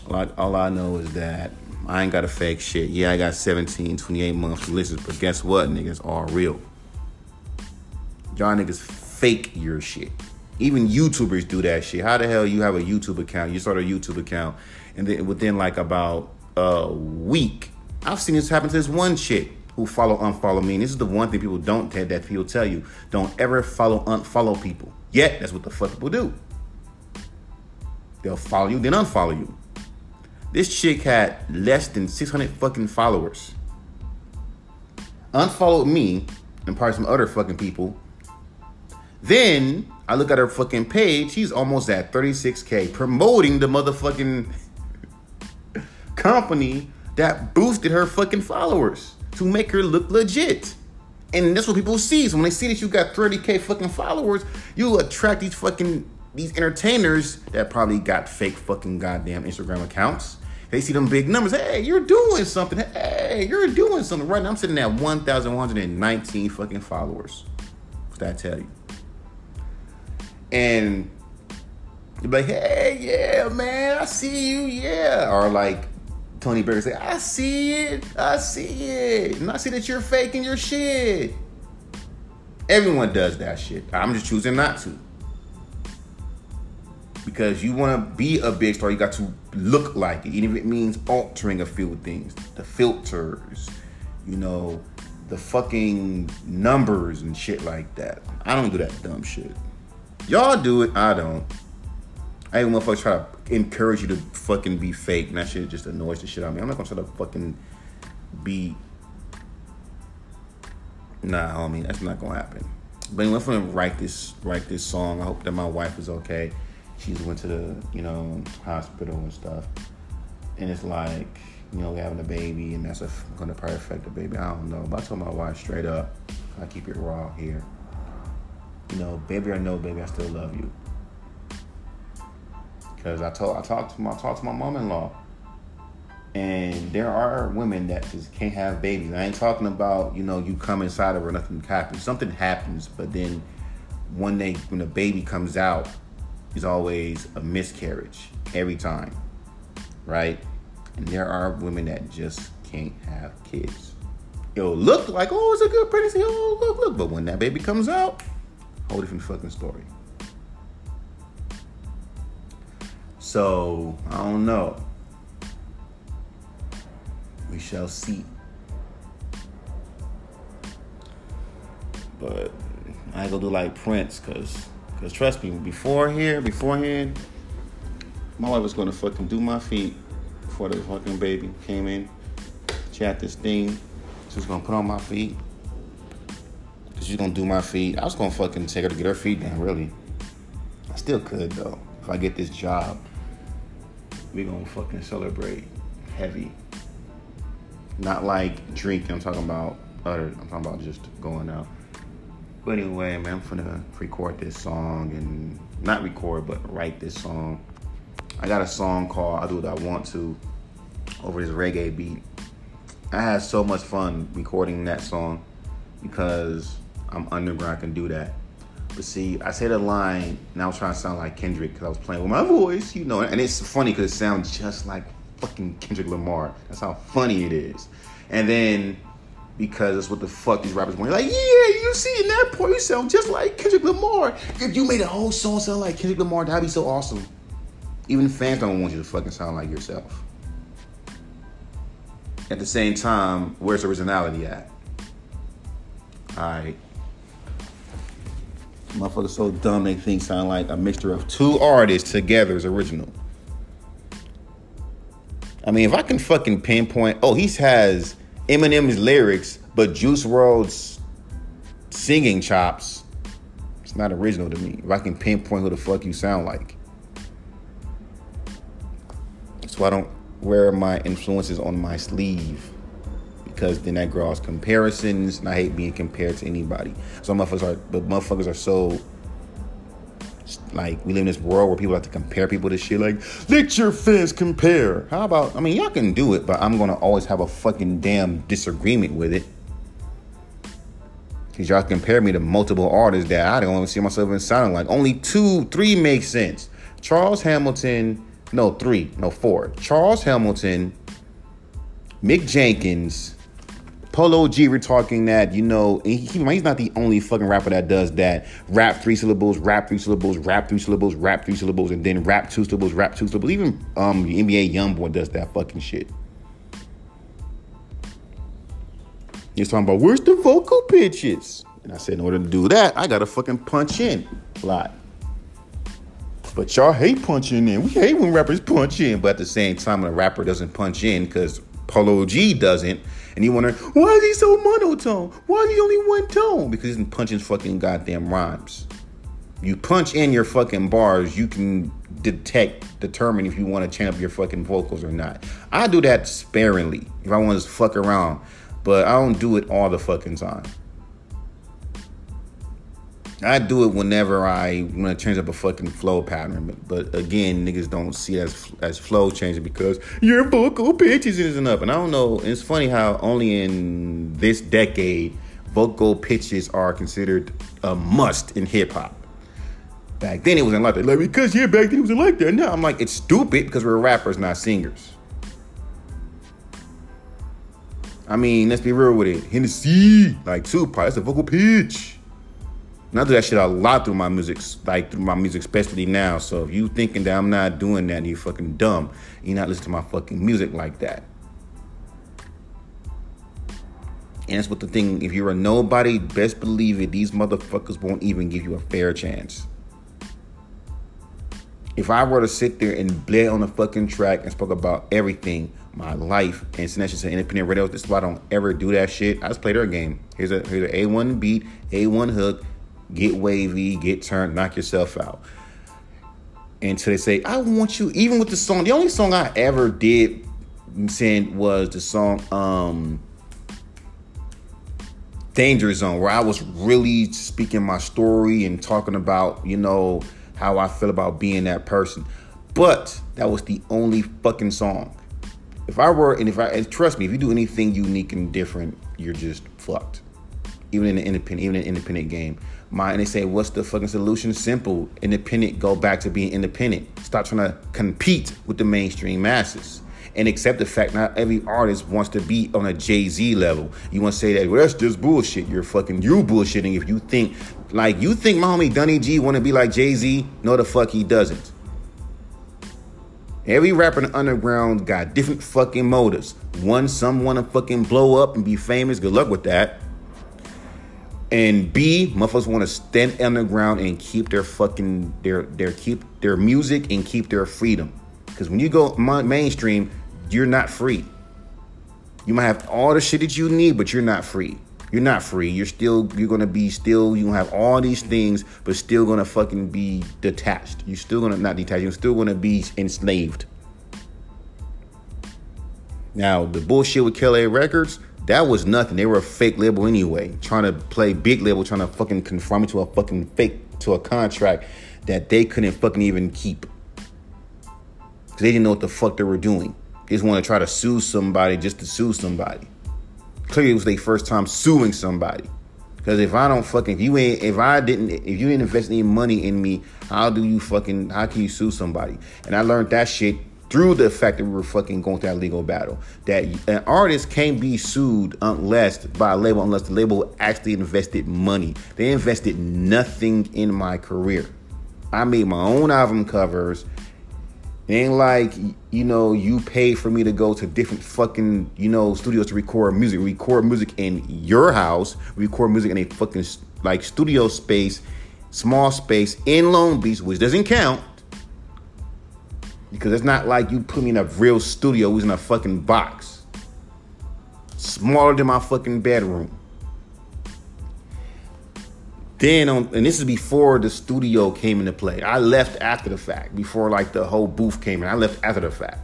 Like, all I know is that I ain't gotta fake shit. Yeah, I got seventeen, twenty-eight months to listen, but guess what, niggas? All real. Y'all niggas fake your shit. Even YouTubers do that shit. How the hell you have a YouTube account? You start a YouTube account, and then within like about a week, I've seen this happen to this one chick who follow, unfollow me. And this is the one thing people don't tell, that people tell you. Don't ever follow, unfollow people. Yet, that's what the fuck people do. They'll follow you, then unfollow you. This chick had less than six hundred fucking followers. Unfollowed me and probably some other fucking people. Then, I look at her fucking page. She's almost at thirty-six K. Promoting the motherfucking company that boosted her fucking followers. To make her look legit. And that's what people see. So when they see that you got thirty K fucking followers, you attract these fucking, these entertainers that probably got fake fucking goddamn Instagram accounts. They see them big numbers. Hey, you're doing something. Hey, you're doing something. Right now I'm sitting at one thousand one hundred nineteen fucking followers. What'd I tell you? And you're like, hey, yeah, man, I see you, yeah. Or like, Tony Berger said, I see it, I see it, and I see that you're faking your shit. Everyone does that shit. I'm just choosing not to. Because you want to be a big star, you got to look like it, even if it means altering a few things. The filters, you know, the fucking numbers and shit like that. I don't do that dumb shit. Y'all do it, I don't. I even motherfuckers try to encourage you to fucking be fake, and that shit just annoys the shit out of me. I'm not gonna try to fucking be. Nah, homie, that's not gonna happen. But anyway, I'm gonna write this, write this song. I hope that my wife is okay. She went to the, you know, hospital and stuff. And it's like, you know, having a baby, and that's gonna probably affect the baby. I don't know. But I told my wife straight up, I keep it raw here. You know, baby or no baby, I still love you. Because I told I talked to my I talked to my mom-in-law, and there are women that just can't have babies. I ain't talking about, you know, you come inside of her, nothing happens. Something happens, but then one day when the baby comes out, it's always a miscarriage every time, right? And there are women that just can't have kids. It'll look like, oh, it's a good pregnancy. Oh, look, look, but when that baby comes out, Whole different fucking story. So, I don't know. We shall see. But I ain't gonna do like Prince, cause, cause trust me, before here, beforehand, my wife was gonna fucking do my feet before the fucking baby came in. She had this thing. She was gonna put on my feet. Cause she's gonna do my feet. I was gonna fucking take her to get her feet done, really. I still could though. If I get this job, we gonna fucking celebrate heavy. Not like drinking, I'm talking about other, I'm talking about just going out. But anyway, man, I'm finna record this song and not record, but write this song. I got a song called I Do What I Want To over this reggae beat. I had so much fun recording that song because I'm underground, I can do that. But see, I say the line, and I was trying to sound like Kendrick because I was playing with my voice, you know. And it's funny because it sounds just like fucking Kendrick Lamar. That's how funny it is. And then, because that's what the fuck these rappers want. Like, yeah, you see, in that part, you sound just like Kendrick Lamar. If you made a whole song sound like Kendrick Lamar, that'd be so awesome. Even fans don't want you to fucking sound like yourself. At the same time, where's originality at? Alright. Motherfuckers so dumb they think sound like a mixture of two artists together is original. I mean, if I can fucking pinpoint, oh, he has Eminem's lyrics, but Juice world's singing chops, it's not original to me. If I can pinpoint who the fuck you sound like. That's why I don't wear my influences on my sleeve, because then that draws comparisons, and I hate being compared to anybody. So motherfuckers are, but motherfuckers are so, like, we live in this world where people have to compare people to shit. Like, let your fans compare. How about, I mean, y'all can do it, but I'm going to always have a fucking damn disagreement with it. Because y'all compare me to multiple artists that I don't even see myself in sounding like. Only two, three makes sense. Charles Hamilton, no, three, no, four. Charles Hamilton, Mick Jenkins, Polo G, we're talking that, you know, he, he's not the only fucking rapper that does that. Rap three syllables, rap three syllables, rap three syllables, rap three syllables, and then rap two syllables, rap two syllables. Even um, the N B A Youngboy does that fucking shit. He's talking about, where's the vocal pitches? And I said, in order to do that, I gotta fucking punch in a lot. But y'all hate punching in. We hate when rappers punch in. But at the same time, when a rapper doesn't punch in, because Polo G doesn't, and you wonder, why is he so monotone? Why is he only one tone? Because he's punching fucking goddamn rhymes. You punch in your fucking bars, you can detect, determine if you want to change up your fucking vocals or not. I do that sparingly, if I want to fuck around, but I don't do it all the fucking time. I do it whenever I want to change up a fucking flow pattern. But, but again, niggas don't see it as as flow changing because your vocal pitches isn't up. And I don't know. It's funny how only in this decade, vocal pitches are considered a must in hip hop. Back then, it wasn't like that. Like, because, yeah, back then it wasn't like that. Now I'm like, it's stupid because we're rappers, not singers. I mean, let's be real with it. Hennessy, like Tupac, that's a vocal pitch. And I do that shit a lot through my music, like through my music, especially now. So if you thinking that I'm not doing that, you're fucking dumb. You're not listening to my fucking music like that. And that's what the thing, if you're a nobody, best believe it, these motherfuckers won't even give you a fair chance. If I were to sit there and bled on a fucking track and spoke about everything, my life, and send that shit to independent radio, this is why I don't ever do that shit. I just play their game. Here's a here's an A one beat, A one hook. Get wavy, get turned, knock yourself out. Until they say, I want you, even with the song, the only song I ever did send was the song um, Danger Zone, where I was really speaking my story and talking about, you know, how I feel about being that person. But that was the only fucking song. If I were, and if I, and trust me, if you do anything unique and different, you're just fucked. Even in the independent, even in the independent game. My, and they say, what's the fucking solution? Simple. Independent, go back to being independent. Stop trying to compete with the mainstream masses. and accept the fact not every artist wants to be on a Jay-Z level. You want to say that, well, that's just bullshit. You're fucking, you bullshitting if you think, like, you think my homie Dunny G want to be like Jay-Z? No, the fuck he doesn't. Every rapper in the underground got different fucking motives. One, some want to fucking blow up and be famous. Good luck with that. And B, motherfuckers want to stand underground and keep their fucking, their, their, keep their music and keep their freedom. Because when you go mainstream, you're not free. You might have all the shit that you need, but you're not free. You're not free. You're still, you're going to be still, you're going to have all these things, but still going to fucking be detached. You're still going to, not detached, you're still going to be enslaved. Now, the bullshit with K L A Records, that was nothing. They were a fake label anyway, trying to play big label, trying to fucking conform to a fucking fake, to a contract that they couldn't fucking even keep. Because they didn't know what the fuck they were doing. They just want to try to sue somebody just to sue somebody. Clearly, it was their first time suing somebody. Because if I don't fucking, if you ain't, if I didn't, if you didn't invest any money in me, how do you fucking, how can you sue somebody? And I learned that shit through the fact that we were fucking going through that legal battle. That an artist can't be sued unless, by a label, unless the label actually invested money. They invested nothing in my career. I made my own album covers. It ain't like, you know, you paid for me to go to different fucking, you know, studios to record music. Record music in your house. Record music in a fucking, like, studio space, small space in Long Beach, which doesn't count. Because it's not like you put me in a real studio. It was in a fucking box. Smaller than my fucking bedroom. Then, on, and this is before the studio came into play. I left after the fact, before like the whole booth came in. I left after the fact.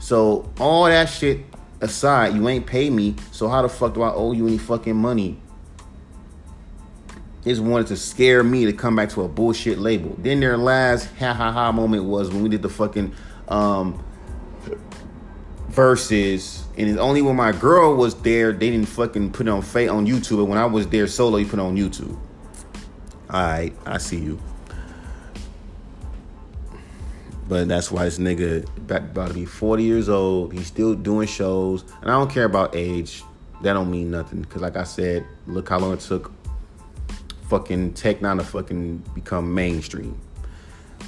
So all that shit aside, you ain't pay me. So how the fuck do I owe you any fucking money? They just wanted to scare me to come back to a bullshit label. Then their last ha ha ha moment was when we did the fucking um, verses. And it's only when my girl was there, they didn't fucking put it on Faye on YouTube. And when I was there solo, you put it on YouTube. All right, I see you. But that's why this nigga about to be forty years old. He's still doing shows. And I don't care about age. That don't mean nothing. Because like I said, look how long it took fucking Tech Nine to fucking become mainstream.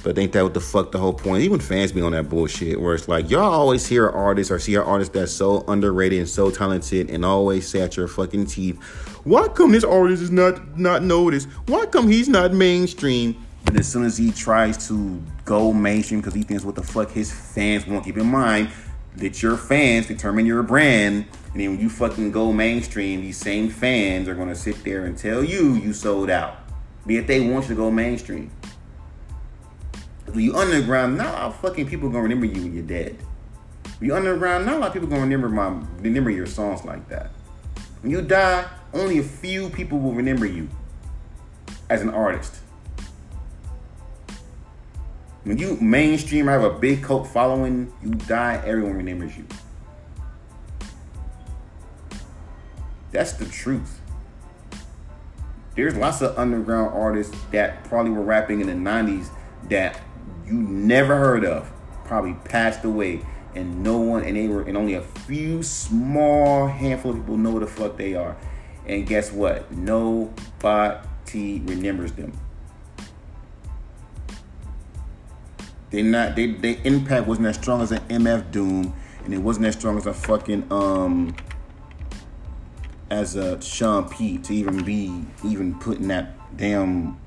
But ain't that what the fuck the whole point? Even fans be on that bullshit where it's like, y'all always hear an artist or see an artist that's so underrated and so talented and always say at your fucking teeth, why come this artist is not, not noticed? Why come he's not mainstream? But as soon as he tries to go mainstream because he thinks what the fuck his fans won't keep in mind, that your fans determine your brand. And then when you fucking go mainstream, these same fans are going to sit there and tell you you sold out. Be it they want you to go mainstream. When you underground, not a lot of fucking people gonna remember you when you're dead. When you underground, not a lot of people gonna remember my remember your songs like that. When you die, only a few people will remember you as an artist. When you mainstream, have a big cult following, you die, everyone remembers you. That's the truth. There's lots of underground artists that probably were rapping in the nineties that you never heard of, probably passed away, and no one, and they were, and only a few small handful of people know the fuck they are. And guess what? Nobody remembers them. They not, they, their impact wasn't as strong as an M F Doom, and it wasn't as strong as a fucking um, as a Sean P to even be even put in that damn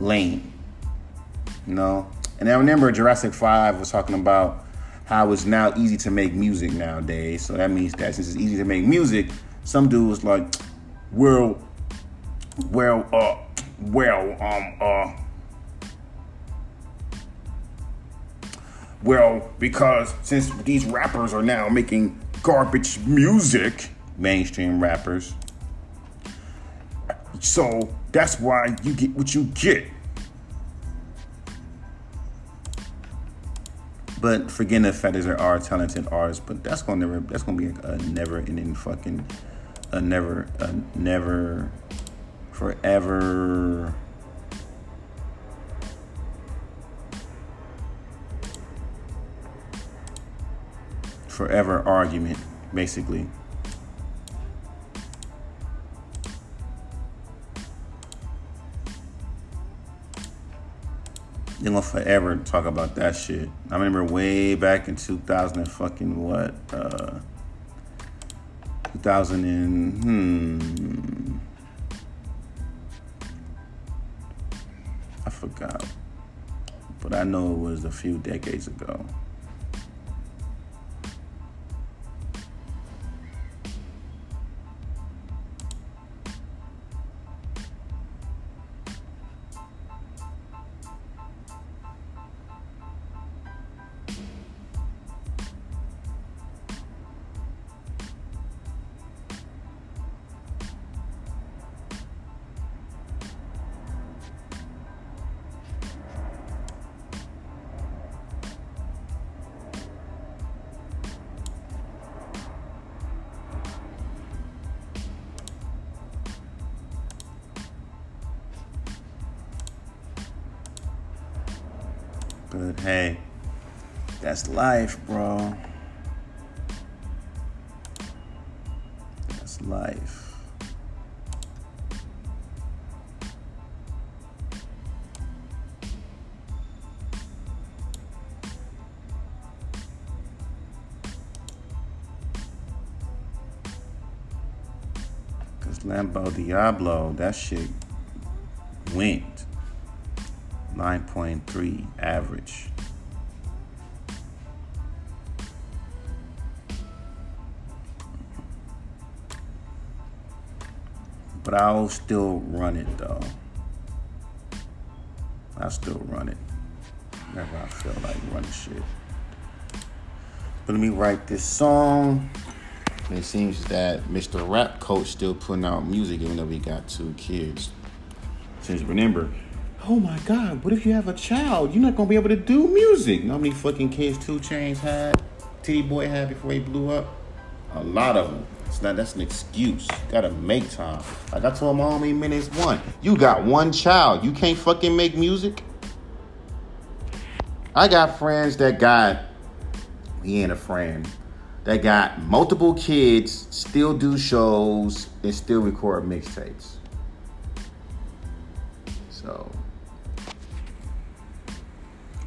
lane. You know? And I remember Jurassic five was talking about how it's now easy to make music nowadays. So that means that since it's easy to make music, some dude was like, well, well, uh, well, um, uh, well, because since these rappers are now making garbage music, mainstream rappers, so that's why you get what you get. But forgetting the fact that there are talented artists, but that's gonna never, that's gonna be a, a never ending fucking, a never, a never, forever. forever argument, basically. They're gonna forever talk about that shit. I remember way back in two thousand and fucking what? Uh, two thousand and... Hmm... I forgot. But I know it was a few decades ago. But hey, that's life, bro. That's life. Cause Lambo Diablo, that shit went. nine point three average. But I'll still run it though. I still run it whenever I feel like running shit. But let me write this song. It seems that Mister Rap Coach still putting out music even though we got two kids. Since remember, oh my God, what if you have a child? You're not going to be able to do music. You know how many fucking kids two Chainz had? Titty Boy had before he blew up? A lot of them. It's not, that's an excuse. You got to make time. Like I told my homie minutes one. You got one child. You can't fucking make music? I got friends that got, he ain't a friend, that got multiple kids, still do shows, and still record mixtapes. So...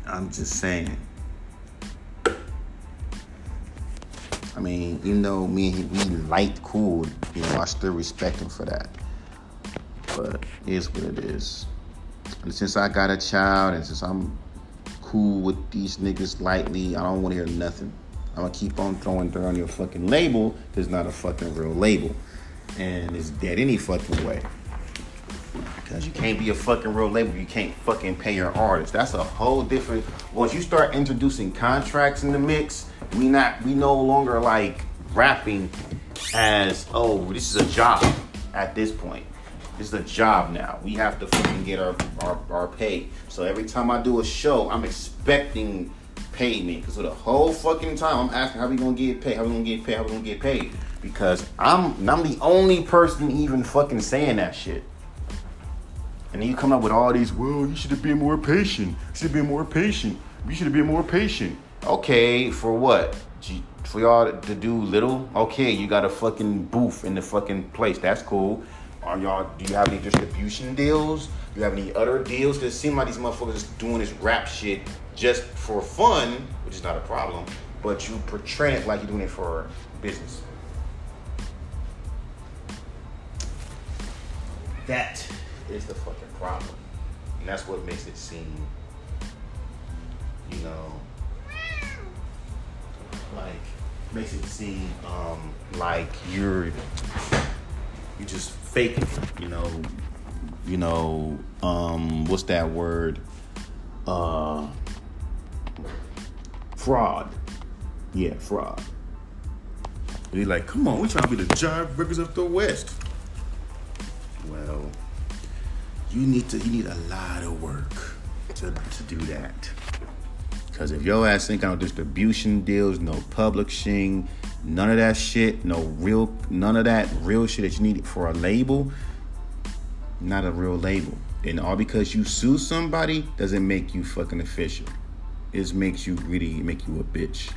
I'm just saying. I mean, even though me and he we light cool, you know, I still respect him for that. But it is what it is. And since I got a child and since I'm cool with these niggas lightly, I don't want to hear nothing. I'm going to keep on throwing dirt on your fucking label because it's not a fucking real label. And it's dead any fucking way. Because you can't be a fucking real label. You can't fucking pay your artists. That's a whole different... Once you start introducing contracts in the mix, we not we no longer like rapping as, oh, this is a job at this point. This is a job now. We have to fucking get our, our, our pay. So every time I do a show, I'm expecting payment. Because for the whole fucking time, I'm asking, how we going to get paid? How we going to get paid? How we going to get paid? Because I'm I'm the only person even fucking saying that shit. And then you come up with all these, well, you should have been more patient. You should have been more patient. You should have been more patient. Okay, for what? For y'all to do little? Okay, you got a fucking booth in the fucking place. That's cool. Are y'all, do you have any distribution deals? Do you have any other deals? Because it seems like these motherfuckers just doing this rap shit just for fun, which is not a problem, but you portray it like you're doing it for business. That is the fucking problem. And that's what makes it seem, you know, like, makes it seem um, like you're, you just faking it, you know, you know, um, what's that word? Uh, fraud. Yeah, fraud. And you're like, come on, we're trying to be the job workers of the West. Well, You need to. You need a lot of work to, to do that. Because if your ass ain't got no distribution deals, no publishing, none of that shit, no real, none of that real shit that you need for a label, not a real label. And all because you sue somebody doesn't make you fucking official. It just makes you really make you a bitch.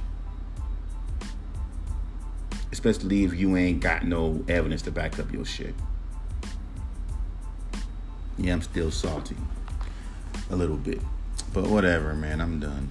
especially if you ain't got no evidence to back up your shit. Yeah, I'm still salty a little bit, but whatever, man, I'm done.